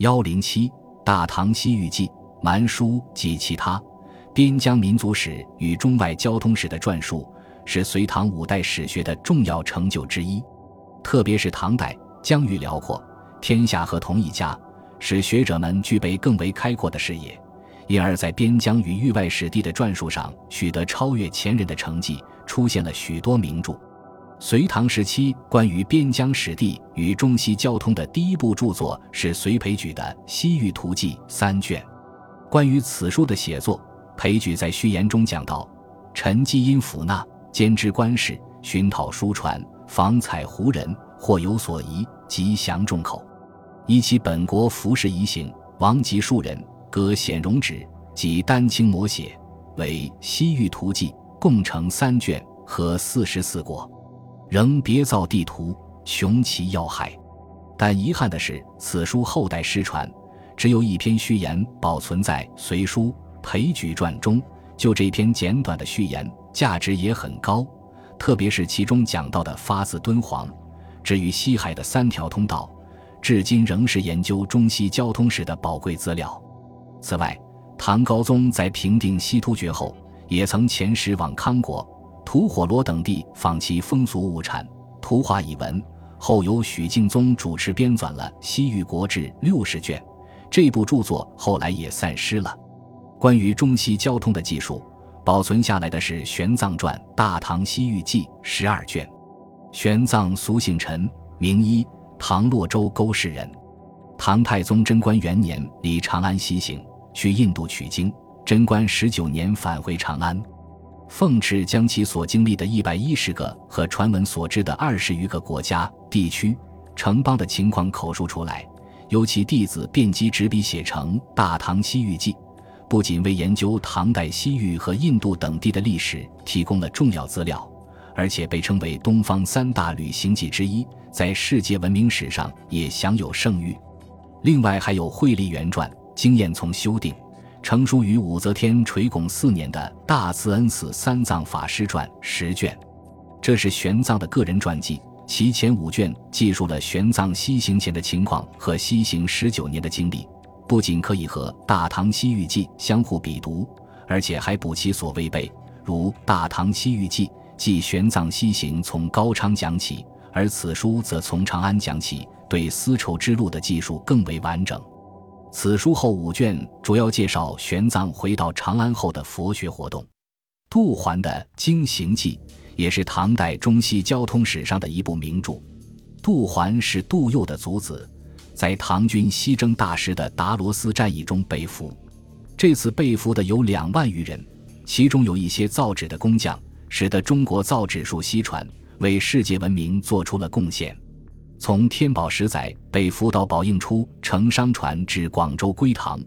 107 大唐西域记蛮书及其他边疆民族史与中外交通史的撰述是隋唐五代史学的重要成就之一，特别是唐代疆域辽阔，天下合同一家，使学者们具备更为开阔的视野，因而在边疆与域外史地的撰述上取得超越前人的成绩，出现了许多名著。隋唐时期关于边疆史地与中西交通的第一部著作是隋培举的《西域图记》3卷。关于此书的写作，培举在序言中讲到：臣既因府纳，兼知官事，寻讨书传，访采胡人，或有所疑，即详众口，依其本国服饰遗行，王及庶人，各显容止，及丹青摹写，为《西域图记》，共成3卷，合44国。仍别造地图，穷其要害。但遗憾的是，此书后代失传，只有一篇序言保存在《隋书培举传》中。就这篇简短的序言，价值也很高，特别是其中讲到的发自敦煌至于西海的3条通道，至今仍是研究中西交通史的宝贵资料。此外，唐高宗在平定西突厥后，也曾遣使往康国、吐火罗等地仿其风俗物产、图画以文，后由许敬宗主持编纂了《西域国志》60卷，这部著作后来也散失了。关于中西交通的技术保存下来的是玄奘传《大唐西域记》12卷。玄奘俗姓陈，名一，唐洛州沟市人。唐太宗贞观元年离长安西行，去印度取经，贞观19年返回长安，奉敕将其所经历的110个和传闻所知的20余个国家、地区、城邦的情况口述出来，由其弟子遍及执笔写成《大唐西域记》，不仅为研究唐代西域和印度等地的历史提供了重要资料，而且被称为东方3大旅行记之一，在世界文明史上也享有盛誉。另外还有《惠历元传》经验从修订，成书于武则天垂拱4年的《大慈恩寺三藏法师传》10卷，这是玄奘的个人传记，其前5卷记述了玄奘西行前的情况和西行19年的经历，不仅可以和《大唐西域记》相互比读，而且还补其所未备，如《大唐西域记》记玄奘西行从高昌讲起，而此书则从长安讲起，对丝绸之路的记述更为完整。此书后5卷主要介绍玄奘回到长安后的佛学活动。杜环的《经行记》也是唐代中西交通史上的一部名著。杜环是杜佑的族子，在唐军西征大师的达罗斯战役中被俘。这次被俘的有2万余人，其中有一些造纸的工匠，使得中国造纸术西传，为世界文明做出了贡献。从天宝10载被俘到宝应初乘商船至广州归唐，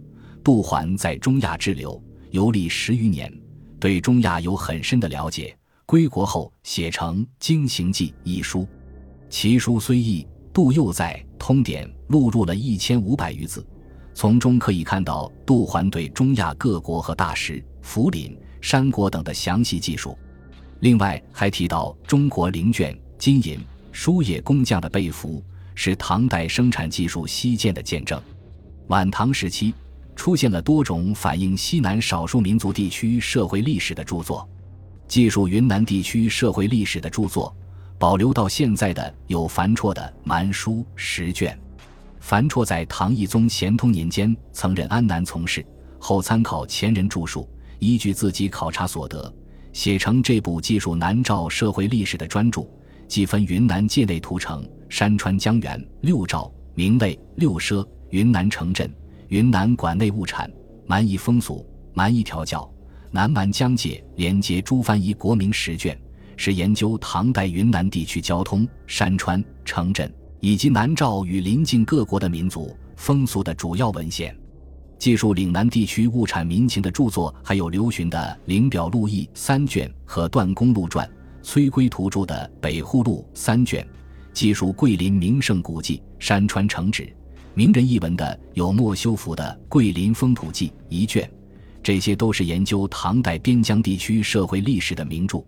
杜环在中亚滞留游历10余年，对中亚有很深的了解，归国后写成《经行记》一书。其书虽异，杜佑在《通典》录入了1500余字，从中可以看到杜环对中亚各国和大石、福林、山国等的详细记述。另外还提到中国绫绢、金银、输液工匠的被俘，是唐代生产技术西渐的见证。晚唐时期出现了多种反映西南少数民族地区社会历史的著作，记述云南地区社会历史的著作保留到现在的有樊绰的《蛮书》10卷。樊绰在唐懿宗咸通年间曾任安南从事，后参考前人著述，依据自己考察所得，写成这部记述南诏社会历史的专著，既分云南界内屠城、山川江源、六诏、明类、六奢、云南城镇、云南管内物产、蛮夷风俗、蛮夷调教、南蛮疆界连接诸番夷国名10卷，是研究唐代云南地区交通、山川、城镇以及南诏与邻近各国的民族风俗的主要文献。记述岭南地区物产民情的著作还有刘询的《岭表录义》3卷和《段公录传》、崔圭图著的《北户录》3卷，记述桂林名胜古迹、山川城址、名人逸闻的有莫修福的《桂林风土记》1卷，这些都是研究唐代边疆地区社会历史的名著。